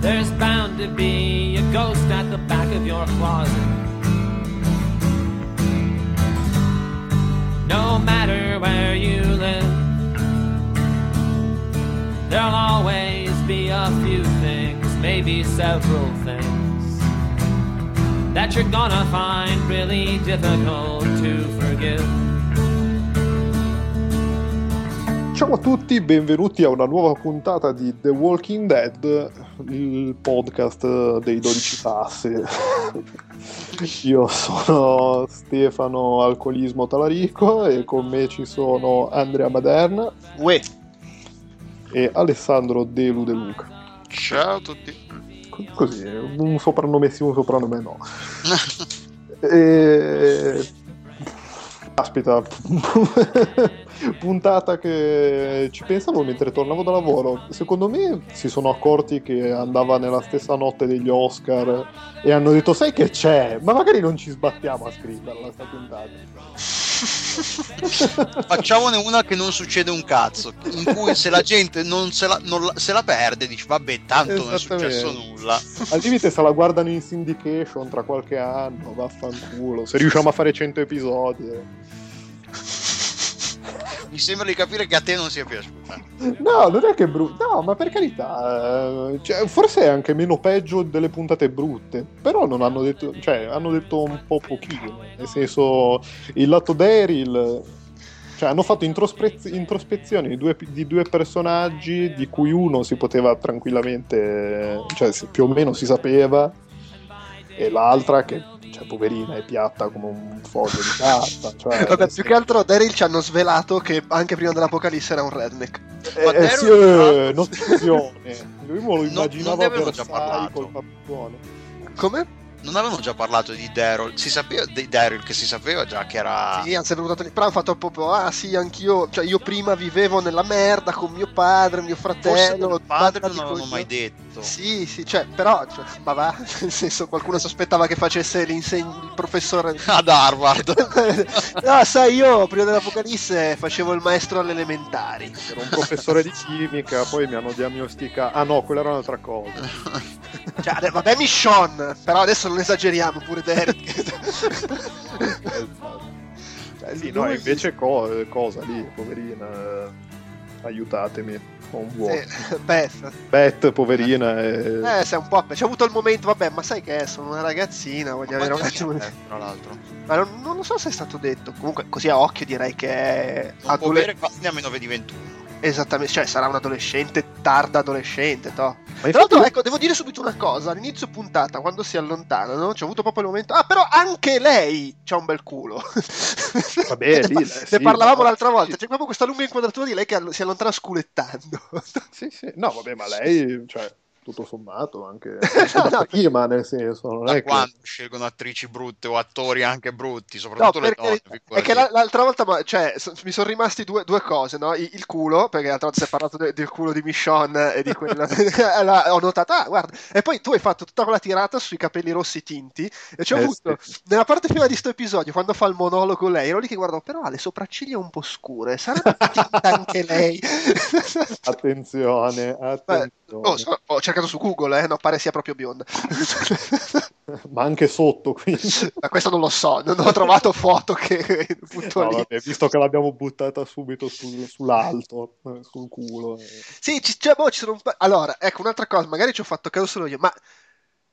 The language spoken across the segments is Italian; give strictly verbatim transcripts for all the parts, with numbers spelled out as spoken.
There's bound to be a ghost at the back of your closet. No matter where you live, there'll always be a few things, maybe several things, that you're gonna find really difficult to forgive. Ciao a tutti, benvenuti a una nuova puntata di The Walking Dead, il podcast dei dodici passi. Io sono Stefano Alcolismo Tallarico e con me ci sono Andrea Maderna Uè. e Alessandro De Lude Luca. Ciao a tutti. Così, un soprannome sì, un soprannome no. E... Aspita, puntata che ci pensavo mentre tornavo da lavoro. Secondo me si sono accorti che andava nella stessa notte degli Oscar e hanno detto: sai che c'è? Ma magari non ci sbattiamo a scriverla sta puntata. Facciamone una che non succede un cazzo, in cui se la gente non se la, non la, se la perde dici vabbè, tanto non è successo nulla. Al limite se la guardano in syndication tra qualche anno, vaffanculo, se riusciamo a fare cento episodi eh. Mi sembra di capire che a te non sia piaciuta. No, non è che è brutta. No, ma per carità, cioè, forse è anche meno peggio delle puntate brutte. Però non hanno detto, cioè, hanno detto un po' pochino. Nel senso, il lato Daryl, cioè, hanno fatto introspez- introspezioni di due, di due personaggi di cui uno si poteva tranquillamente, cioè, più o meno si sapeva, e l'altra che, cioè, poverina, è piatta come un foglio di carta, cioè, vabbè, adesso... più che altro Daryl ci hanno svelato che anche prima dell'Apocalisse era un redneck. Eh, ma eh sì, eh, nozione. Lui me lo immaginava per sai col pappone. Come? Non avevano già parlato di Daryl? Si sapeva di Daryl, che si sapeva già che era... Sì, hanno sempre portato... Però hanno fatto proprio... Ah sì, anch'io... Cioè, io prima vivevo nella merda con mio padre, mio fratello... Forse padre non l'avevano mai detto. Sì, sì, cioè... Però... Cioè, ma va... Nel senso, qualcuno si aspettava che facesse l'insegno... Il professore... Ad Harvard! No, sai, io prima dell'Apocalisse facevo il maestro alle elementari. Ero un professore di chimica, poi mi hanno diagnostica... Ah no, quella era un'altra cosa. Cioè, vabbè, Michonne! Però adesso non esageriamo pure Derek. Cioè, sì, no, invece co- cosa lì, poverina, aiutatemi, ho un vuoto. Sì, Beth. Beth, poverina. Eh, è... sei un po'. C'è avuto il momento, vabbè, ma sai che è? Sono una ragazzina, voglio avere un attimo. Tra l'altro. Ma non, non lo so se è stato detto. Comunque, così a occhio direi che è adolescente a meno di ventuno. Esattamente, cioè sarà un adolescente, tarda adolescente, toh. Ma tra l'altro, ecco, devo dire subito una cosa, all'inizio puntata, quando si allontanano, c'è avuto proprio il momento, ah però anche lei c'ha un bel culo. Vabbè, lì, ne sì, parlavamo ma... l'altra volta, c'è proprio questa lunga inquadratura di lei che si allontana sculettando. Sì, sì, no vabbè, ma lei, cioè... tutto sommato anche no, no, prima nel senso non da è quando che... scelgono attrici brutte o attori anche brutti, soprattutto no, le donne, è che l'altra volta, cioè, mi sono rimasti due, due cose, no? Il, il culo, perché l'altra volta si è parlato de, del culo di Michonne e di quella la, ho notato, ah guarda, e poi tu hai fatto tutta quella tirata sui capelli rossi tinti e ci ho eh, avuto sì. Nella parte prima di sto episodio, quando fa il monologo lei, ero lì che guardavo, però ha le sopracciglia un po' scure, sarà tinta anche lei. Attenzione, attenzione. Oh, so, ho cercato su Google, eh? No, pare sia proprio bionda. Ma anche sotto, quindi. Ma questo non lo so, non ho trovato foto che butto no, lì. Vabbè, visto che l'abbiamo buttata subito su, sull'alto, sul culo. Eh. Sì, ci, cioè, boh, ci sono un pa- allora, ecco, un'altra cosa, magari ci ho fatto caso solo io, ma...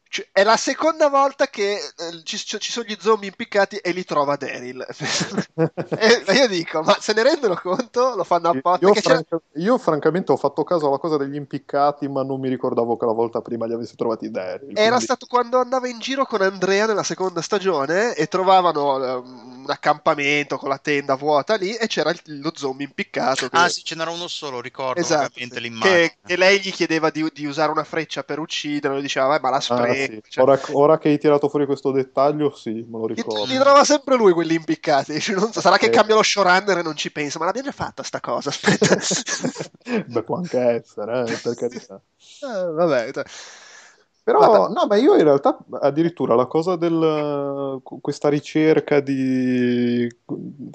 Cioè, è la seconda volta che eh, ci, ci sono gli zombie impiccati e li trova Daryl. E io dico, ma se ne rendono conto? Lo fanno apposta? Io, franca- io francamente ho fatto caso alla cosa degli impiccati, ma non mi ricordavo che la volta prima li avessi trovati Daryl. Era quindi... stato quando andava in giro con Andrea nella seconda stagione e trovavano um, un accampamento con la tenda vuota lì e c'era il, lo zombie impiccato. Che... Ah sì, ce n'era uno solo, ricordo esatto, ovviamente l'immagine. Che, che lei gli chiedeva di, di usare una freccia per uccidere, lui diceva, vai, ma la spray. Ah. Sì. Cioè... Ora, ora che hai tirato fuori questo dettaglio, sì, me lo ricordo. Li trova sempre lui quelli impiccati. Cioè, non so, sarà okay. Che cambia lo showrunner e non ci pensa, ma l'abbiamo già fatta sta cosa. Aspetta. Beh, può anche essere, eh, per carità. Eh, vabbè. T- Però, no, ma io in realtà addirittura la cosa del questa ricerca di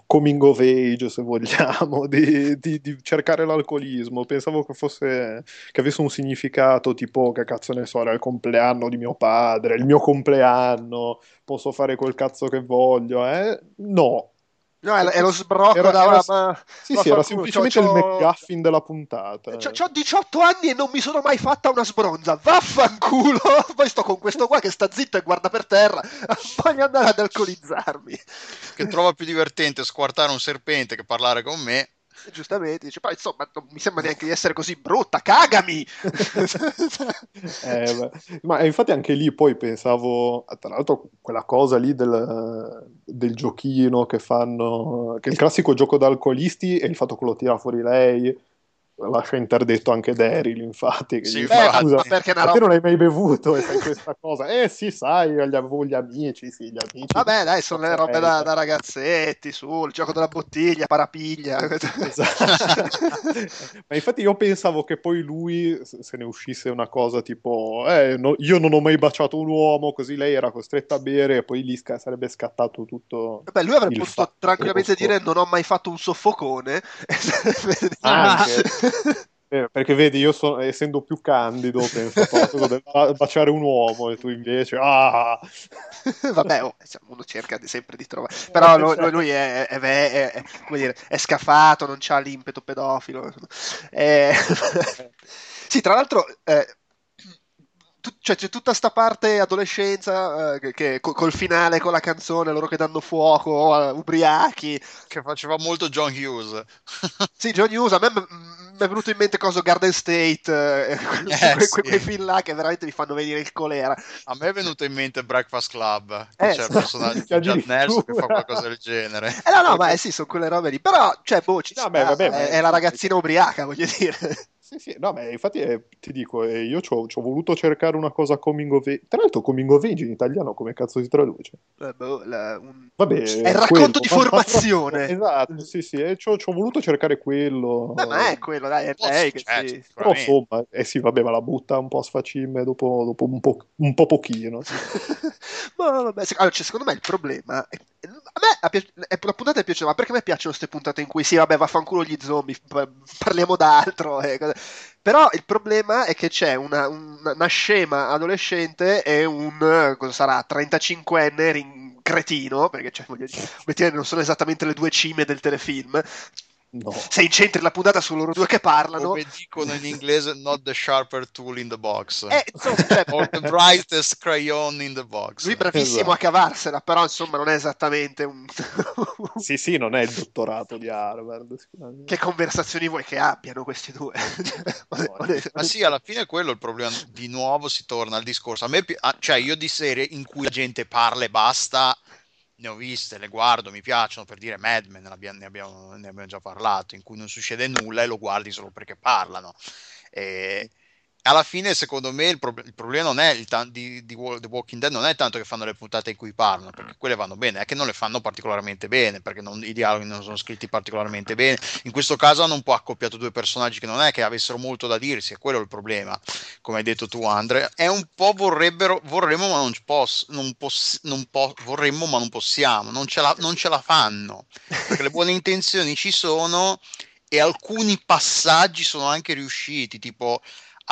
coming of age, se vogliamo, di, di, di cercare l'alcolismo, pensavo che fosse che avesse un significato tipo, che cazzo ne so, era il compleanno di mio padre, il mio compleanno, posso fare quel cazzo che voglio, eh? No. No, è lo sbrocco era, da ora, ma... Sì, ma sì, era semplicemente c'ho, c'ho... il McGuffin della puntata. C'ho diciotto anni e non mi sono mai fatta una sbronza, vaffanculo! Poi sto con questo qua che sta zitto e guarda per terra, voglio andare ad alcolizzarmi. Che trova più divertente squartare un serpente che parlare con me. Giustamente, dice, poi insomma non mi sembra neanche di essere così brutta, cagami! eh, ma infatti anche lì poi pensavo, tra l'altro quella cosa lì del, del giochino che fanno, che è il classico gioco da alcolisti, e il fatto che lo tira fuori lei... Lascia interdetto anche Daryl, infatti. Che sì, gli fa, scusa, ma perché una roba... te non hai mai bevuto e fai questa cosa? Eh sì, sai, avevo gli amici, sì, gli amici. Vabbè, dai, sono le robe da, da ragazzetti, su, il gioco della bottiglia, parapiglia. Esatto. Ma infatti io pensavo che poi lui se ne uscisse una cosa tipo, eh, no, io non ho mai baciato un uomo, così lei era costretta a bere e poi lì sca- sarebbe scattato tutto. Vabbè, lui avrebbe potuto fatto, tranquillamente dire non ho mai fatto un soffocone. Anche. Eh, perché vedi, io sono, essendo più candido, penso proprio devo baciare un uomo e tu invece ah! Vabbè, oh, uno cerca di, sempre di trovare, però lui, lui è, è, è, è, come dire, è scafato, non c'ha l'impeto pedofilo, eh, sì, tra l'altro eh, cioè c'è tutta sta parte adolescenza eh, che, col finale con la canzone loro che danno fuoco, uh, ubriachi, che faceva molto John Hughes. Sì, John Hughes, a me mi è venuto in mente cosa Garden State, eh, quei, eh, quei, sì. quei film là che veramente mi fanno venire il colera. A me è venuto in mente Breakfast Club, che eh, c'è il personaggio di John Nelson che fa qualcosa del genere. Eh, no no, ma eh, sì, sono quelle robe lì, però cioè boh, ci no, sta, beh, vabbè, è, è la ragazzina ubriaca, voglio dire. Sì, sì, no, beh, infatti eh, ti dico, eh, io ci ho voluto cercare una cosa coming of age. Tra l'altro coming of age in italiano come cazzo si traduce? Eh, boh, la, un... Vabbè, è il racconto quello, di formazione. Ma, ma, esatto, sì, sì, eh, ci ho voluto cercare quello. Beh, ma è quello, dai, è lei che certo, sì. Però insomma, eh sì, vabbè, ma la butta un po' a sfacimme dopo, dopo un, po', un po' pochino. Sì. Ma vabbè, sec- allora, cioè, secondo me il problema... È... A me la puntata è piacevole, ma perché a me piacciono queste puntate in cui sì, vabbè, vaffanculo gli zombie, parliamo d'altro. Eh, però il problema è che c'è una, una, una scema adolescente e un, cosa sarà, trentacinquenne rin- cretino, perché cioè, voglio dire, non sono esattamente le due cime del telefilm. No. Se incentri la puntata su loro due che parlano, come dicono in inglese, not the sharper tool in the box, eh, cioè, or the brightest crayon in the box. Lui bravissimo, esatto, a cavarsela, però insomma non è esattamente un... Sì sì, non è il dottorato di Harvard. Che conversazioni vuoi che abbiano questi due? No, ma sì, alla fine è quello il problema, di nuovo si torna al discorso. A me pi- ah, cioè io di serie in cui la gente parla e basta ne ho viste, le guardo, mi piacciono, per dire Mad Men, ne abbiamo, ne abbiamo, ne abbiamo già parlato, in cui non succede nulla e lo guardi solo perché parlano. E alla fine, secondo me, il, pro- il problema non è il ta- di, di The Walking Dead, non è tanto che fanno le puntate in cui parlano, perché quelle vanno bene, è che non le fanno particolarmente bene, perché non, i dialoghi non sono scritti particolarmente bene. In questo caso hanno un po' accoppiato due personaggi che non è che avessero molto da dirsi, è quello il problema, come hai detto tu, Andrea. È un po' vorrebbero, vorremmo ma non posso, non poss- non po- vorremmo ma non possiamo, non ce la, non ce la fanno, perché le buone intenzioni ci sono e alcuni passaggi sono anche riusciti, tipo...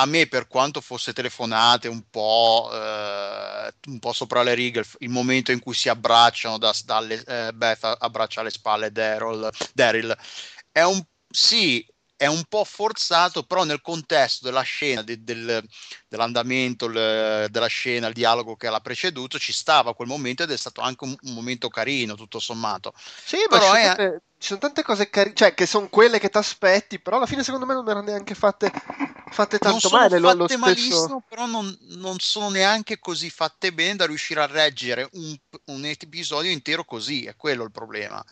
A me, per quanto fosse telefonate un po', eh, un po' sopra le righe, il momento in cui si abbracciano, da, dalle, eh, Beth abbraccia alle spalle Daryl, Daryl è un, sì, è un po' forzato, però nel contesto della scena, de, del, dell'andamento le, della scena, il dialogo che l'ha preceduto, ci stava quel momento ed è stato anche un, un momento carino, tutto sommato. Sì, però è... Tante, ci sono tante cose carine, cioè che sono quelle che ti aspetti, però alla fine secondo me non erano neanche fatte... fatte tanto male, lo stesso malissimo, però non, non sono neanche così fatte bene da riuscire a reggere un, un episodio intero così, è quello il problema.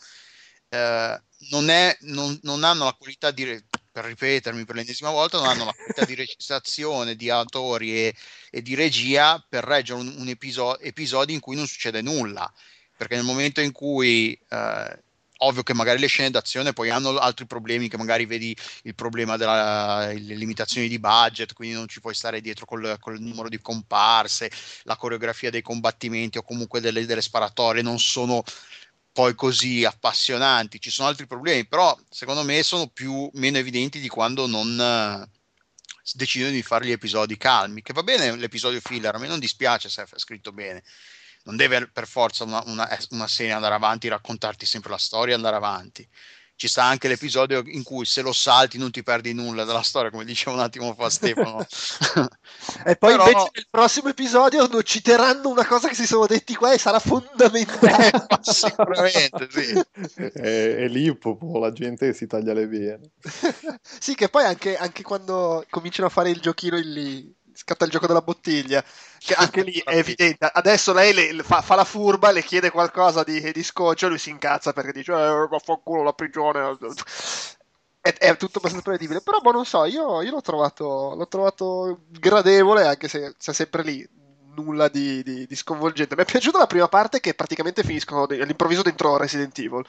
Eh, non, è, non, non hanno la qualità di, per ripetermi per l'ennesima volta, non hanno la qualità di recitazione, di autori e, e di regia per reggere un, un episodio, episodio in cui non succede nulla, perché nel momento in cui eh, ovvio che magari le scene d'azione poi hanno altri problemi, che magari vedi il problema delle limitazioni di budget, quindi non ci puoi stare dietro col, col numero di comparse, la coreografia dei combattimenti o comunque delle, delle sparatorie non sono poi così appassionanti, ci sono altri problemi, però secondo me sono più meno evidenti di quando non decidono di fare gli episodi calmi, che va bene l'episodio filler, a me non dispiace se è scritto bene. Non deve per forza una, una, una serie andare avanti, raccontarti sempre la storia e andare avanti. Ci sta anche l'episodio in cui se lo salti non ti perdi nulla della storia, come diceva un attimo fa Stefano. E poi però... invece nel prossimo episodio non citeranno una cosa che si sono detti qua e sarà fondamentale. Eh, sicuramente, sì. E, e lì proprio la gente si taglia le vene. Sì, che poi anche, anche quando cominciano a fare il giochino lì, scatta il gioco della bottiglia, che anche lì è evidente. Adesso lei le, fa, fa la furba, le chiede qualcosa di, di scoccio, lui si incazza perché dice eh, vaffanculo la prigione, è, è tutto abbastanza prevedibile, però boh, non so, io, io l'ho trovato l'ho trovato gradevole, anche se c'è sempre lì nulla di, di, di sconvolgente. Mi è piaciuta la prima parte, che praticamente finiscono de- all'improvviso dentro Resident Evil.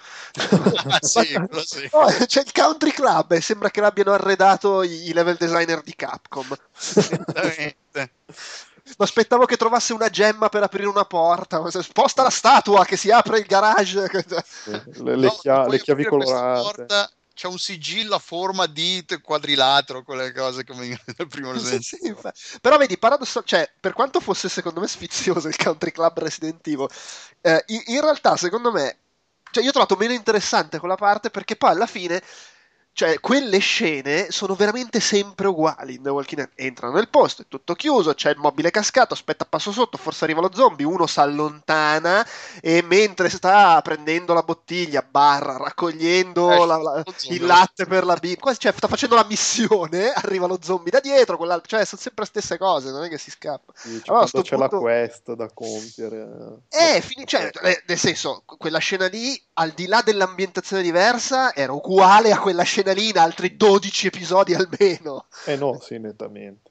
Sì, sì. Oh, c'è il country club e sembra che l'abbiano arredato i, i level designer di Capcom. Esattamente. Mi aspettavo che trovasse una gemma per aprire una porta, sposta la statua che si apre il garage. Le, le, no, chia- le chiavi colorate. C'è un sigillo a forma di quadrilatero, quelle cose come nel primo Resident Evil. Sì, sì, però vedi, paradosso, cioè, per quanto fosse secondo me sfizioso il Country Club Resident Evil, eh, in, in realtà secondo me, cioè, io ho trovato meno interessante quella parte, perché poi alla fine, cioè, quelle scene sono veramente sempre uguali in The Walking Dead. Entrano nel posto, è tutto chiuso, c'è il mobile cascato, aspetta passo sotto, forse arriva lo zombie, uno si allontana e mentre sta prendendo la bottiglia, barra, raccogliendo eh, la, la, il latte per la bimba, cioè sta facendo la missione, arriva lo zombie da dietro, quell'altro, cioè sono sempre le stesse cose, non è che si scappa. Sì, cioè, allora, quando c'è punto... la quest da compiere. Eh, fin- cioè, nel senso, quella scena lì, al di là dell'ambientazione diversa, era uguale a quella scena lì in altri dodici episodi almeno. Eh no, sì, nettamente.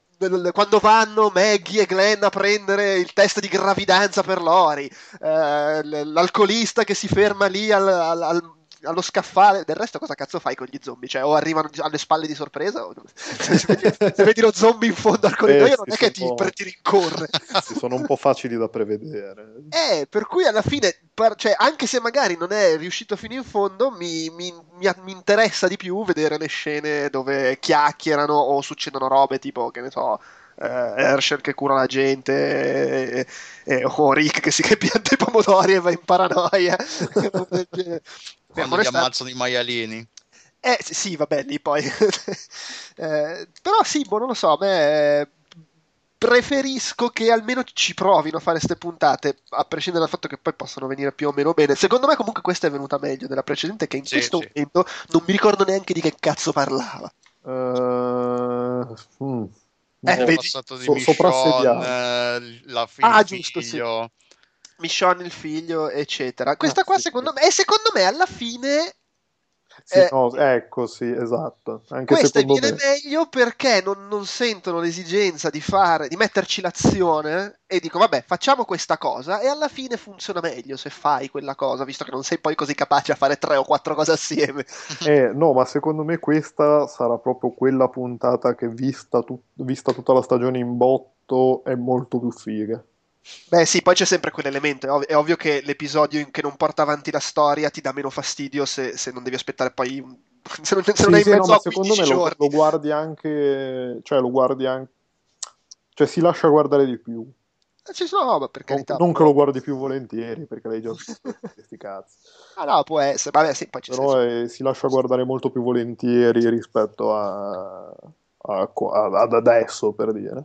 Quando vanno Maggie e Glenn a prendere il test di gravidanza per Lori, eh, l'alcolista che si ferma lì al, al, al, allo scaffale. Del resto cosa cazzo fai con gli zombie? Cioè, o arrivano alle spalle di sorpresa o... se, vedi, se vedi lo zombie in fondo al corridoio, eh, non è che ti, per, ti rincorre. Sì, sono un po' facili da prevedere. Eh, per cui alla fine, per, cioè, anche se magari non è riuscito fino in fondo, mi, mi, mi, mi interessa di più vedere le scene dove chiacchierano o succedono robe tipo, che ne so, eh, Herschel che cura la gente, eh, eh, o Rick che si che pianta i pomodori e va in paranoia. Quando gli ammazzano i maialini. Eh sì, sì, vabbè, lì poi eh, però sì, boh, non lo so, beh, preferisco che almeno ci provino a fare ste puntate, a prescindere dal fatto che poi possano venire più o meno bene. Secondo me comunque questa è venuta meglio della precedente, che in sì, questo sì. momento non mi ricordo neanche di che cazzo parlava. Uh, mm. eh, vedi? Passato di so, Michonne, la figlia. Ah, giusto, sì. Michonne, il figlio, eccetera. Questa ah, qua sì, secondo sì. me e secondo me alla fine sì, eh, no, ecco sì, esatto. Anche questa viene me. meglio perché non, non sentono l'esigenza di fare, di metterci l'azione e dico vabbè, facciamo questa cosa e alla fine funziona meglio se fai quella cosa, visto che non sei poi così capace a fare tre o quattro cose assieme. Eh, no, ma secondo me questa sarà proprio quella puntata che vista, tu- vista tutta la stagione in botto è molto più figa. Beh sì, poi c'è sempre quell'elemento, è, ov- è ovvio che l'episodio in che non porta avanti la storia ti dà meno fastidio se, se non devi aspettare poi, se non, se sì, non hai sì, mezzo no, a quindici secondo me giorni. Lo, lo guardi anche, cioè lo guardi anche, cioè si lascia guardare di più. Ci sono roba, per carità. Non, non che lo guardi più volentieri, perché lei già questi cazzi. Ah no, può essere, vabbè sì, poi ci però è, si lascia guardare molto più volentieri rispetto a... ad adesso, per dire.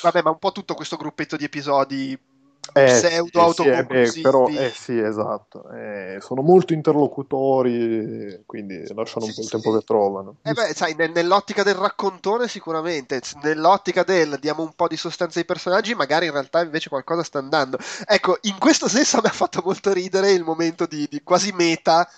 Vabbè, ma un po' tutto questo gruppetto di episodi eh, pseudo autoconclusivi sì, eh, però eh, sì, esatto, eh, sono molto interlocutori, quindi lasciano sì, un po' il sì. tempo che trovano. Eh beh, sai, nel, nell'ottica del raccontone sicuramente, nell'ottica del diamo un po' di sostanza ai personaggi, magari in realtà invece qualcosa sta andando. Ecco, in questo senso mi ha fatto molto ridere il momento di, di quasi meta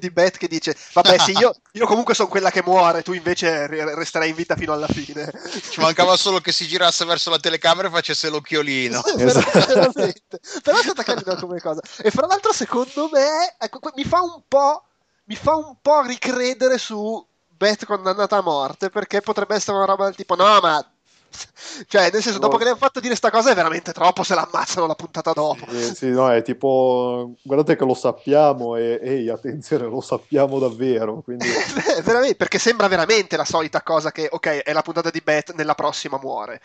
di Beth che dice vabbè sì io, io comunque sono quella che muore, tu invece resterai in vita fino alla fine. Ci mancava solo che si girasse verso la telecamera e facesse l'occhiolino. Esatto. Però è stata carina come cosa, e fra l'altro secondo me ecco, mi fa un po' mi fa un po' ricredere su Beth condannata a morte, perché potrebbe essere una roba del tipo no ma cioè nel senso, dopo che le hanno fatto dire sta cosa è veramente troppo, se la ammazzano la puntata dopo. Sì, sì, no, è tipo guardate che lo sappiamo e ehi attenzione lo sappiamo davvero, quindi... veramente, perché sembra veramente la solita cosa che ok è la puntata di Beth, nella prossima muore.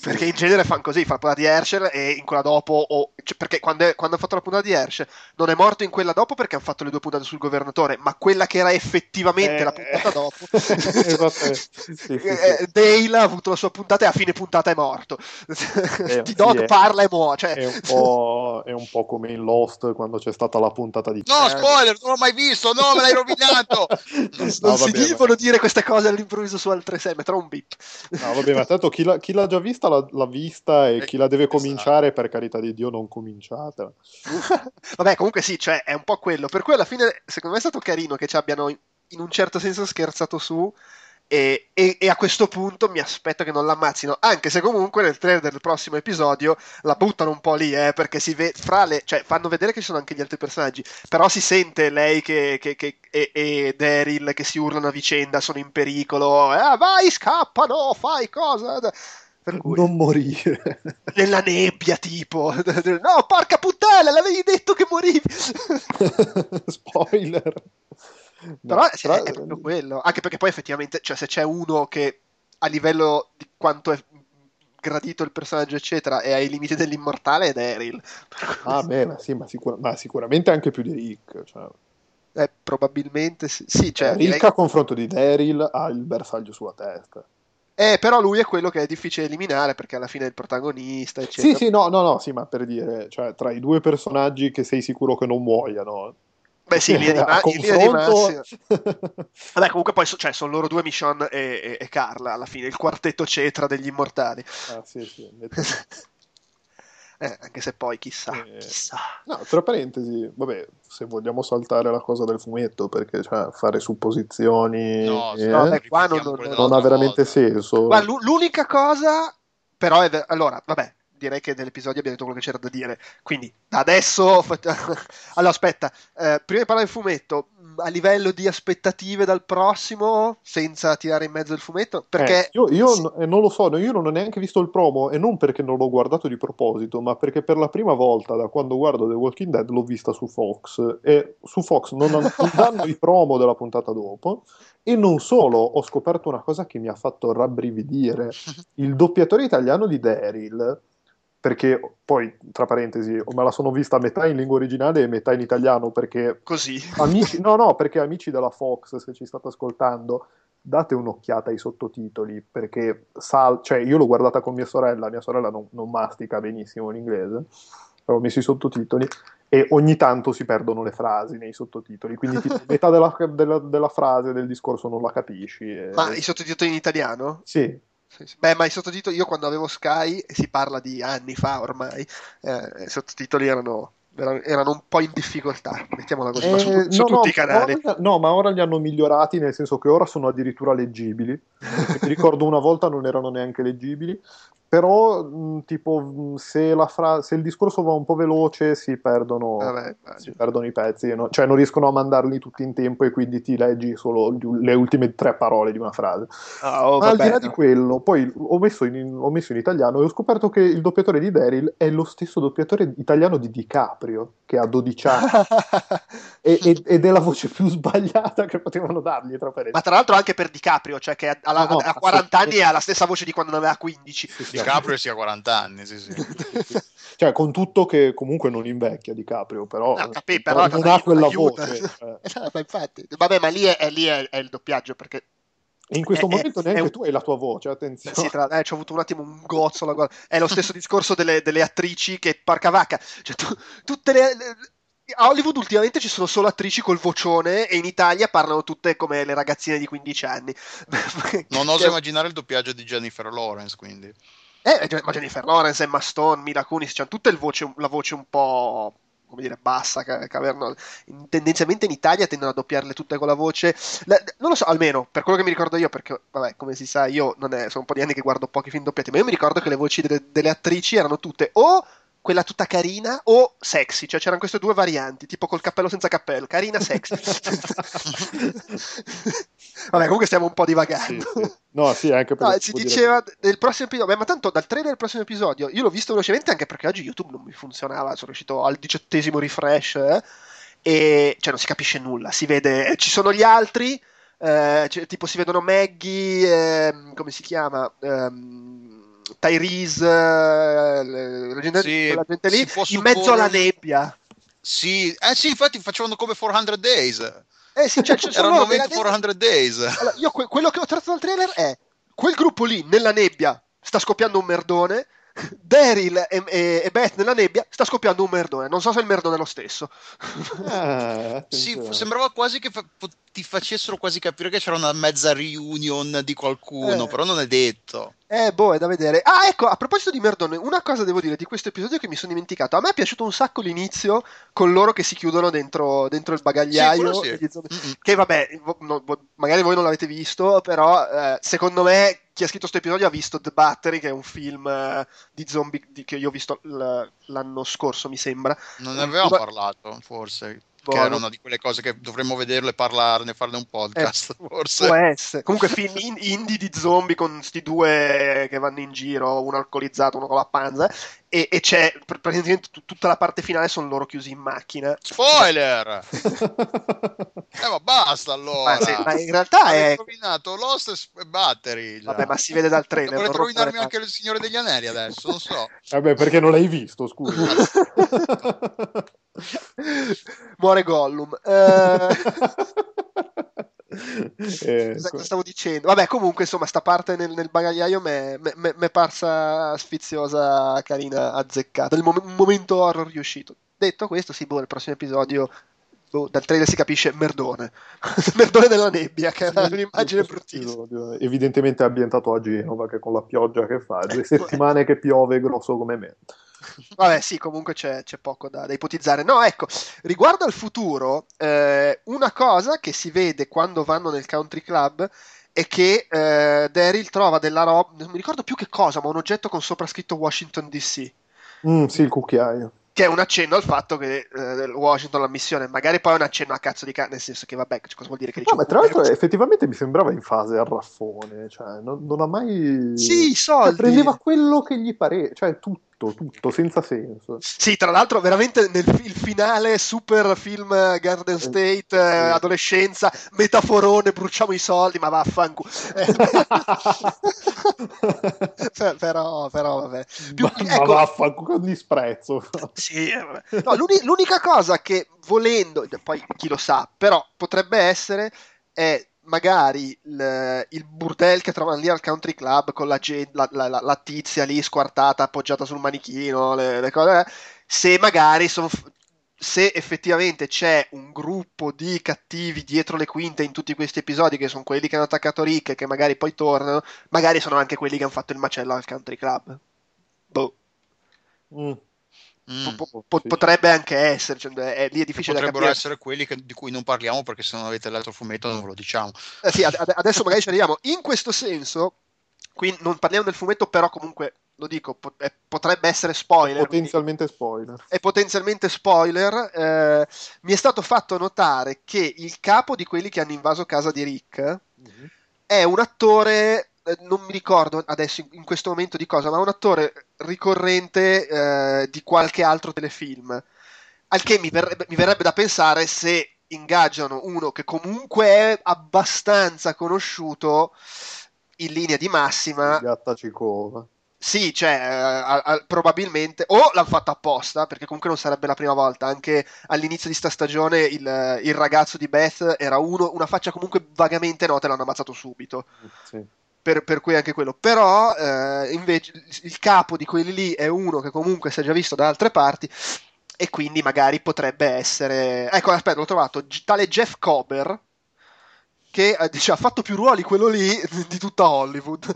Perché in genere fanno così, fanno quella di Herschel e in quella dopo o... cioè, perché quando, è, quando hanno fatto la puntata di Herschel non è morto in quella dopo perché hanno fatto le due puntate sul governatore, ma quella che era effettivamente eh, la puntata eh, dopo eh, sì, sì, sì. Dale ha avuto la sua puntata e a fine puntata è morto. Eh, T Dog sì, parla e muore, cioè... è, un è un po' come in Lost quando c'è stata la puntata di no spoiler non l'ho mai visto, no me l'hai rovinato. non no, si vabbè, devono vabbè. dire queste cose all'improvviso su altre serie, metterò un beep. No vabbè, ma tanto chi l'ha già vista l'ha vista e eh, chi la deve esatto. cominciare per carità di Dio non cominciatela. Vabbè comunque sì, cioè è un po' quello, per cui alla fine secondo me è stato carino che ci abbiano in un certo senso scherzato su. E, e, e a questo punto mi aspetto che non l'ammazzino, anche se comunque nel trailer del prossimo episodio la buttano un po' lì, eh, perché si vede fra le, cioè fanno vedere che ci sono anche gli altri personaggi, però si sente lei che, che, che, e, e Daryl che si urlano a vicenda, sono in pericolo, eh, vai scappano, fai cosa... Per cui, non morire nella nebbia tipo no porca puttana l'avevi detto che morivi. Spoiler. No, però tra... è proprio quello, anche perché poi effettivamente cioè, se c'è uno che a livello di quanto è gradito il personaggio eccetera è ai limiti dell'immortale è Daryl. Ah beh ma, sì, ma, sicur ma sicuramente anche più di Rick, cioè. Eh, probabilmente sì, sì cioè, Rick direi... a confronto di Daryl ha il bersaglio sulla testa. Eh, però lui è quello che è difficile eliminare perché alla fine è il protagonista, eccetera. Sì, sì, no, no, no, sì, ma per dire, cioè, tra i due personaggi che sei sicuro che non muoiano. Beh sì, li a confronto... Vabbè, comunque poi cioè, sono loro due, Michonne e, e, e Carla, alla fine, il quartetto cetra degli immortali. Ah, sì, sì. Eh, anche se poi chissà, eh, chissà. No, tra parentesi, vabbè, se vogliamo saltare la cosa del fumetto, perché cioè, fare supposizioni no, eh, no, beh, qua non, non, non ha veramente volta. senso. L'unica cosa, però, è allora, vabbè, direi che nell'episodio abbiamo detto quello che c'era da dire. Quindi, da adesso, allora aspetta, eh, prima di parlare del fumetto, a livello di aspettative dal prossimo, senza tirare in mezzo il fumetto, perché eh, io, io sì. non lo so, io non ho neanche visto il promo e non perché non l'ho guardato di proposito, ma perché per la prima volta da quando guardo The Walking Dead l'ho vista su Fox e su Fox non, non danno i promo della puntata dopo. E non solo, ho scoperto una cosa che mi ha fatto rabbrividire: il doppiatore italiano di Daryl, perché poi, tra parentesi, me la sono vista metà in lingua originale e metà in italiano, perché... Così? Amici, no, no, perché amici della Fox, se ci state ascoltando, date un'occhiata ai sottotitoli, perché sal cioè, io l'ho guardata con mia sorella, mia sorella non, non mastica benissimo l'inglese, però ho messo i sottotitoli, e ogni tanto si perdono le frasi nei sottotitoli, quindi tipo, metà della, della, della frase, del discorso non la capisci. E... Ma i sottotitoli in italiano? Sì. Beh, ma i sottotitoli, io quando avevo Sky, si parla di anni fa ormai, eh, i sottotitoli erano, erano un po' in difficoltà, mettiamola così, eh, su, no, su tutti no, i canali. Ora, no, ma ora li hanno migliorati, nel senso che ora sono addirittura leggibili. Mi ricordo una volta non erano neanche leggibili, però mh, tipo mh, se, la fra se il discorso va un po' veloce si perdono, Vabbè, si perdono i pezzi, no? Cioè non riescono a mandarli tutti in tempo e quindi ti leggi solo le ultime tre parole di una frase. Oh, ma al di là di quello, poi ho messo, in, ho messo in italiano e ho scoperto che il doppiatore di Daryl è lo stesso doppiatore italiano di DiCaprio, che ha dodici anni e, ed, ed è la voce più sbagliata che potevano dargli, tra parentesi. Ma tra l'altro anche per DiCaprio, cioè che ha no, no, quaranta anni e ha la stessa voce di quando ne aveva quindici. Sì, sì. DiCaprio sia quaranta anni, sì, sì. Cioè con tutto che comunque non invecchia DiCaprio, però, no, capì, però, però non ha quella aiuta. voce. Eh. Ma infatti, vabbè, ma lì è, è, lì è, è il doppiaggio, perché... E in questo è, momento è, neanche è un... tu hai la tua voce, attenzione. Sì, tra... eh, ci ho avuto un attimo un gozzo, la guarda. È lo stesso discorso delle, delle attrici che, porca vacca, cioè, tu, tutte le... le... A Hollywood ultimamente ci sono solo attrici col vocione e in Italia parlano tutte come le ragazzine di quindici anni. Non oso immaginare il doppiaggio di Jennifer Lawrence, quindi. Eh, ma Jennifer Lawrence, Emma Stone, Mila Kunis, c'hanno tutte il voce, la voce un po', come dire, bassa, cavernosa. Tendenzialmente in Italia tendono a doppiarle tutte con la voce. La, non lo so, almeno per quello che mi ricordo io, perché, vabbè, come si sa, io non è, sono un po' di anni che guardo pochi film doppiati, ma io mi ricordo che le voci delle, delle attrici erano tutte o... quella tutta carina o sexy, cioè c'erano queste due varianti, tipo col cappello senza cappello, carina, sexy. Vabbè, comunque stiamo un po' divagando. Sì, sì. No, sì, anche per no, si diceva dire... del prossimo episodio. Beh, ma tanto dal trailer del prossimo episodio, io l'ho visto velocemente anche perché oggi YouTube non mi funzionava, sono riuscito al diciottesimo refresh, eh? E cioè non si capisce nulla, si vede, ci sono gli altri, eh, cioè, tipo si vedono Maggie, eh, come si chiama... Um, Tyrese, la gente, sì, la gente lì, supporre... in mezzo alla nebbia. Sì, eh sì, infatti facevano come four hundred days. Eh sì, cioè, era un momento four hundred days. Allora, io que- quello che ho tratto dal trailer è quel gruppo lì nella nebbia sta scoppiando un merdone, Daryl e, e, e Beth nella nebbia sta scoppiando un merdone, non so se il merdone è lo stesso. Ah, sì, sembrava quasi che fa- ti facessero quasi capire che c'era una mezza reunion di qualcuno, eh. Però non è detto. Eh boh, è da vedere. Ah ecco, a proposito di merdone, una cosa devo dire di questo episodio che mi sono dimenticato. A me è piaciuto un sacco l'inizio con loro che si chiudono dentro, dentro il bagagliaio, sì, quello sì. Zone... che vabbè, no, magari voi non l'avete visto, però eh, secondo me chi ha scritto questo episodio ha visto The Battery, che è un film eh, di zombie di, che io ho visto l- l'anno scorso mi sembra. Non ne avevamo Ma... parlato forse, che era una di quelle cose che dovremmo vederle, parlarne, farne un podcast, eh, forse. Può essere. Comunque film in, indie di zombie con sti due che vanno in giro, uno alcolizzato, uno con la panza, e, e c'è praticamente tutta la parte finale sono loro chiusi in macchina. Spoiler! eh ma basta allora! Ma, sì, ma in realtà ma è... rovinato Lost e Battery. Già. Vabbè, ma si vede dal trailer. Volete rovinarmi anche il Signore degli Anelli adesso, non so. Vabbè, perché non l'hai visto, scusa. Muore Gollum. Eh... eh, cosa stavo dicendo? Vabbè, comunque, insomma, sta parte nel, nel bagagliaio me è parsa sfiziosa, carina, azzeccata. Il mom- un momento horror riuscito. Detto questo, sì, boh, il prossimo episodio boh, dal trailer si capisce merdone. Merdone della nebbia, che è un'immagine bruttissima. Evidentemente è ambientato a Genova, che con la pioggia che fa, due settimane che piove grosso come me. Vabbè sì, comunque c'è, c'è poco da, da ipotizzare. No, ecco, riguardo al futuro, eh, una cosa che si vede quando vanno nel country club è che eh, Daryl trova della roba, non mi ricordo più che cosa, ma un oggetto con sopra scritto Washington D C. Mm, sì, il cucchiaio. Che è un accenno al fatto che eh, Washington la missione, magari poi è un accenno a cazzo di cazzo, nel senso che vabbè, cosa vuol dire che no, ma tra l'altro è... effettivamente mi sembrava in fase al raffone, cioè non, non ha mai... Sì, i soldi! Cioè, prendeva quello che gli pareva, cioè tutto, tutto, senza senso. Sì, tra l'altro veramente nel il finale super film Garden State, eh, eh, adolescenza, metaforone, bruciamo i soldi, ma vaffanculo. però, però, vabbè. Più, ma, ecco, ma vaffanculo, con disprezzo. Sì, no, l'uni, l'unica cosa che volendo, poi chi lo sa, però potrebbe essere è magari il, il burdel che trovano lì al country club con la, la, la, la tizia lì squartata appoggiata sul manichino, le, le cose, se magari sono, se effettivamente c'è un gruppo di cattivi dietro le quinte in tutti questi episodi che sono quelli che hanno attaccato Rick e che magari poi tornano, magari sono anche quelli che hanno fatto il macello al country club. Boh. Mm. Mm, po- sì. Potrebbe anche essere, cioè, è, lì è difficile da capire. Potrebbero essere quelli che, di cui non parliamo perché se non avete letto il fumetto non ve lo diciamo. Eh sì, ad- adesso magari ci arriviamo. In questo senso, qui non parliamo del fumetto, però comunque lo dico, pot- è, potrebbe essere spoiler. Potenzialmente spoiler. È potenzialmente spoiler. Eh, mi è stato fatto notare che il capo di quelli che hanno invaso casa di Rick mm-hmm. è un attore. Non mi ricordo adesso in questo momento di cosa, ma un attore ricorrente eh, di qualche altro telefilm, al che mi verrebbe, mi verrebbe da pensare se ingaggiano uno che comunque è abbastanza conosciuto in linea di massima. Gattacicova. Sì, cioè, a, a, probabilmente, o l'hanno fatto apposta, perché comunque non sarebbe la prima volta, anche all'inizio di sta stagione il, il ragazzo di Beth era uno, una faccia comunque vagamente nota e l'hanno ammazzato subito. Sì. Per, per cui anche quello, però eh, invece il capo di quelli lì è uno che comunque si è già visto da altre parti e quindi magari potrebbe essere, ecco aspetta, l'ho trovato, tale Jeff Kober che dice, ha fatto più ruoli quello lì di tutta Hollywood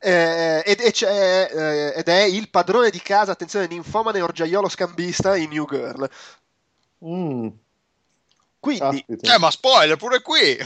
eh, ed, e c'è, eh, ed è il padrone di casa, attenzione, ninfomane orgiaiolo scambista in New Girl. Mm. Quindi, eh, ma spoiler pure qui!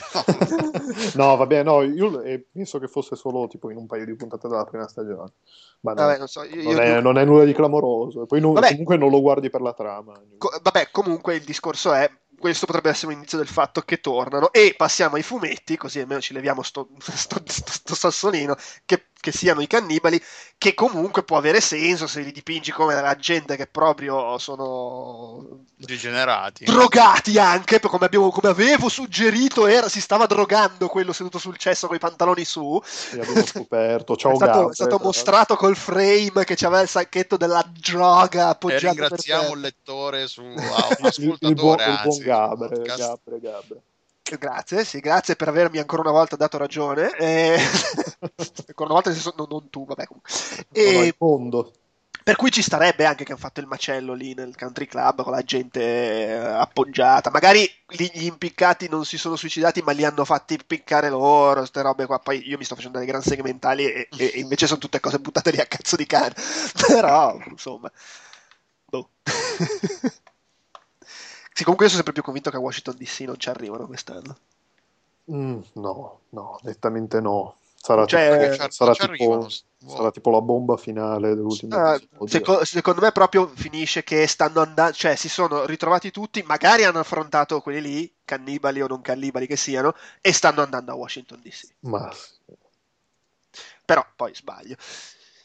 No, vabbè, no, io penso che fosse solo tipo in un paio di puntate della prima stagione. Ma no, vabbè, non, so, io, non, io... È, non è nulla di clamoroso. E poi non, comunque non lo guardi per la trama. Co- vabbè, comunque il discorso è, questo potrebbe essere un inizio del fatto che tornano. E passiamo ai fumetti, così almeno ci leviamo sto, sto, sto, sto sassolino, che, che siano i cannibali, che comunque può avere senso se li dipingi come la gente che proprio sono... degenerati. Drogati anche, come, abbiamo, come avevo suggerito, era, si stava drogando quello seduto sul cesso con i pantaloni su. E abbiamo scoperto, ciao. È stato, Gante, è stato mostrato col frame che c'aveva il sacchetto della droga appoggiato. E ringraziamo il lettore, su, wow, un ascoltatore, il, il, anzi. Gabre, Gabre, Gabre. Grazie, sì, grazie per avermi ancora una volta dato ragione. Eh, ancora una volta, senso, non, non tu, vabbè. E, fondo. Per cui ci starebbe anche che hanno fatto il macello lì nel country club con la gente appoggiata. Magari gli impiccati non si sono suicidati, ma li hanno fatti impiccare loro, ste robe qua. Poi io mi sto facendo delle gran segmentali e, e invece sono tutte cose buttate lì a cazzo di cane. Però, insomma... boh. Sì, comunque io sono sempre più convinto che a Washington D C non ci arrivano quest'anno. Mm, no, no, nettamente no. Sarà, cioè, tipo, sarà, tipo, sarà tipo la bomba finale dell'ultimo ah, seco- Secondo me proprio finisce che stanno andando, cioè si sono ritrovati tutti, magari hanno affrontato quelli lì, cannibali o non cannibali che siano, e stanno andando a Washington D C. Ma... però poi sbaglio.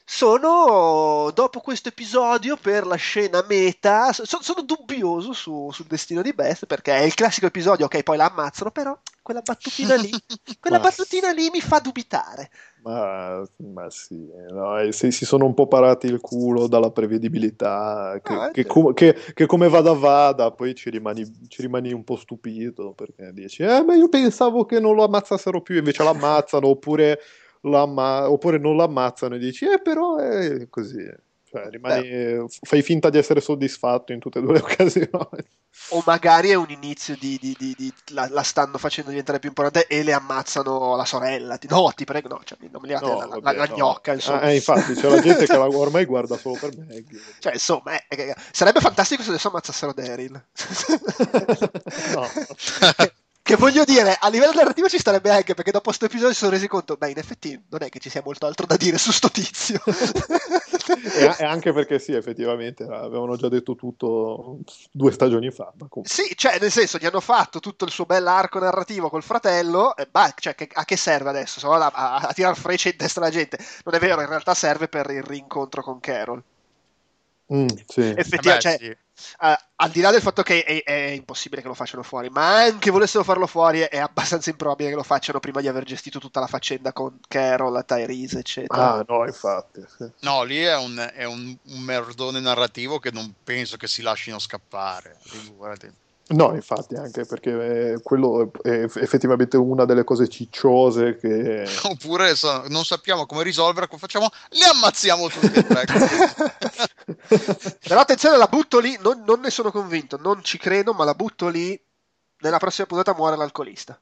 Sono, dopo questo episodio, per la scena meta, so, sono dubbioso su, sul destino di Beth, perché è il classico episodio, ok, poi la ammazzano, però quella battutina lì quella ma, battutina lì mi fa dubitare. Ma, ma sì, no? Si, si sono un po' parati il culo dalla prevedibilità, che, ah, che, com- che, che come vada vada, poi ci rimani, ci rimani un po' stupito, perché dici, eh, ma io pensavo che non lo ammazzassero più, invece l'ammazzano, oppure... L'amma- oppure non l'ammazzano e dici eh però è così, cioè, rimani, eh, fai finta di essere soddisfatto in tutte e due le occasioni, o magari è un inizio di, di, di, di la, la stanno facendo diventare più importante e le ammazzano la sorella, ti, no ti prego no, cioè, non mi legate, no, la, vabbè, la, la no. Gnocca insomma. Ah, eh, infatti c'è la gente che la, ormai guarda solo per Maggie, cioè insomma eh, sarebbe fantastico se adesso ammazzassero Daryl. No. Che voglio dire, a livello narrativo ci starebbe anche, perché dopo questo episodio si sono resi conto, beh, in effetti non è che ci sia molto altro da dire su sto tizio. E, e anche perché sì, effettivamente avevano già detto tutto due stagioni fa. Ma sì, cioè nel senso, gli hanno fatto tutto il suo bell'arco narrativo col fratello, e bah, cioè, che, a che serve adesso? Solo a, a, a tirare frecce in testa alla gente. Non è vero, in realtà serve per il rincontro con Carol. Mm, sì. Effettivamente, vabbè, cioè, sì. Uh, al di là del fatto che è, è impossibile che lo facciano fuori, ma anche volessero farlo fuori è abbastanza improbabile che lo facciano prima di aver gestito tutta la faccenda con Carol, Tyrese eccetera. Ah no, infatti sì. No, lì è, un, è un, un merdone narrativo che non penso che si lasciano scappare, figurati. No, infatti, anche perché quello è effettivamente una delle cose cicciose che... Oppure so, non sappiamo come risolvere, come facciamo? Le ammazziamo tutti. Però attenzione, la butto lì, non, non ne sono convinto, non ci credo, ma la butto lì, nella prossima puntata muore l'alcolista.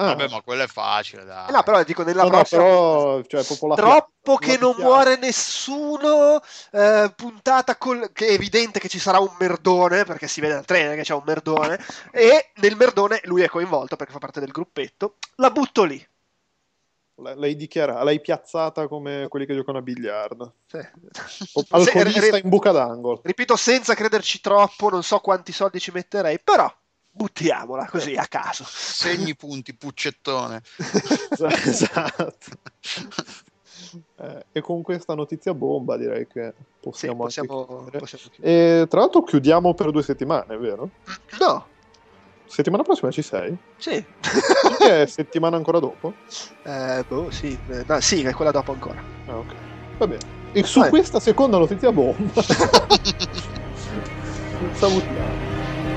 Ah. Vabbè, ma quello è facile, dai. Eh no, però dico nella no, prossima. No, però, cioè, proprio la troppo che non piazza. Muore nessuno. Eh, puntata col... che è evidente che ci sarà un merdone, perché si vede dal trailer che c'è un merdone. E nel merdone lui è coinvolto perché fa parte del gruppetto. La butto lì. L'hai dichiarata, l'hai piazzata come quelli che giocano a biliardo. Sì. Alcolista in buca d'angolo. Ripeto, senza crederci troppo, non so quanti soldi ci metterei, però. Buttiamola così a caso. Segni punti, puccettone. Esatto. Eh, e con questa notizia bomba direi che possiamo, sì, possiamo, possiamo chiudere. E tra l'altro chiudiamo per due settimane, vero? No. Settimana prossima ci sei? Sì. Perché settimana ancora dopo? Eh, boh, sì. No, sì, è quella dopo ancora. Ah, ok. Va bene. E su Vai. Questa seconda notizia bomba. Salutiamo.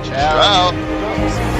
Ciao. Ciao.